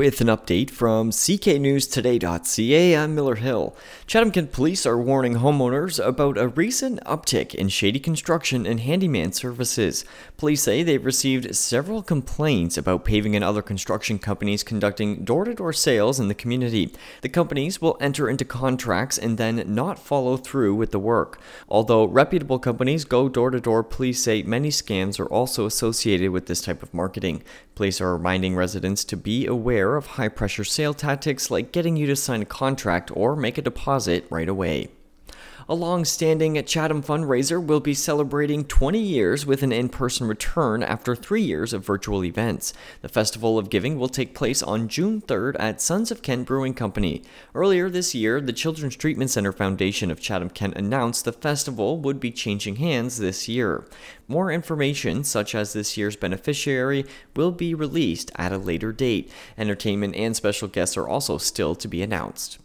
With an update from cknewstoday.ca, I'm Miller Hill. Chatham Kent police are warning homeowners about a recent uptick in shady construction and handyman services. Police say they've received several complaints about paving and other construction companies conducting door-to-door sales in the community. The companies will enter into contracts and then not follow through with the work. Although reputable companies go door-to-door, police say many scams are also associated with this type of marketing. Police are reminding residents to be aware of high-pressure sale tactics like getting you to sign a contract or make a deposit right away. A long-standing Chatham fundraiser will be celebrating 20 years with an in-person return after 3 years of virtual events. The Festival of Giving will take place on June 3rd at Sons of Kent Brewing Company. Earlier this year, the Children's Treatment Center Foundation of Chatham-Kent announced the festival would be changing hands this year. More information, such as this year's beneficiary, will be released at a later date. Entertainment and special guests are also still to be announced.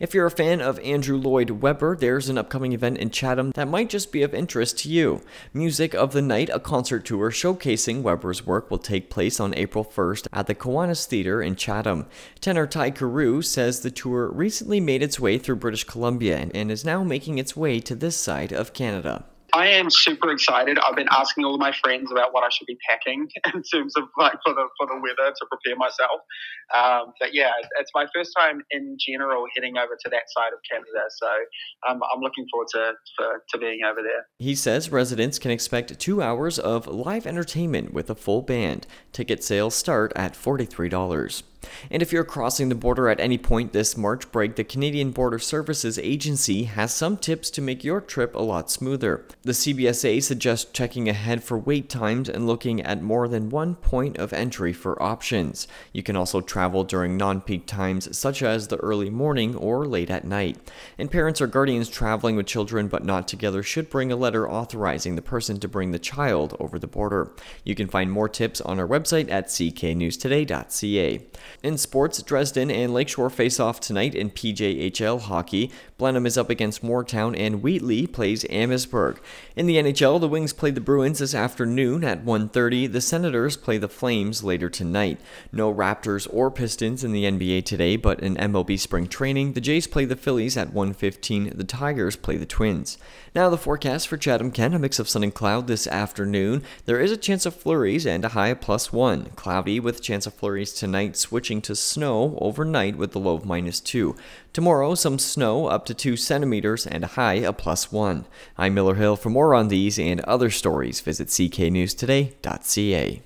If you're a fan of Andrew Lloyd Webber, there's an upcoming event in Chatham that might just be of interest to you. Music of the Night, a concert tour showcasing Webber's work, will take place on April 1st at the Kiwanis Theatre in Chatham. Tenor Ty Carew says the tour recently made its way through British Columbia and is now making its way to this side of Canada. I am super excited. I've been asking all of my friends about what I should be packing in terms of for the weather to prepare myself. But yeah, it's my first time in general heading over to that side of Canada, so I'm looking forward to being over there. He says residents can expect 2 hours of live entertainment with a full band. Ticket sales start at $43. And if you're crossing the border at any point this March break, the Canadian Border Services Agency has some tips to make your trip a lot smoother. The CBSA suggests checking ahead for wait times and looking at more than one point of entry for options. You can also travel during non-peak times such as the early morning or late at night. And parents or guardians traveling with children but not together should bring a letter authorizing the person to bring the child over the border. You can find more tips on our website at cknewstoday.ca. In sports, Dresden and Lakeshore face off tonight in PJHL hockey. Blenheim is up against Moortown and Wheatley plays Amherstburg. In the NHL, the Wings play the Bruins this afternoon at 1:30. The Senators play the Flames later tonight. No Raptors or Pistons in the NBA today, but in MLB spring training, the Jays play the Phillies at 1:15. The Tigers play the Twins. Now the forecast for Chatham Kent, a mix of sun and cloud this afternoon. There is a chance of flurries and a high of +1. Cloudy with a chance of flurries tonight, switching to snow overnight with a low of -2. Tomorrow, some snow up to 2 centimeters and a high of +1. I'm Miller Hill. For more on these and other stories, visit cknewstoday.ca.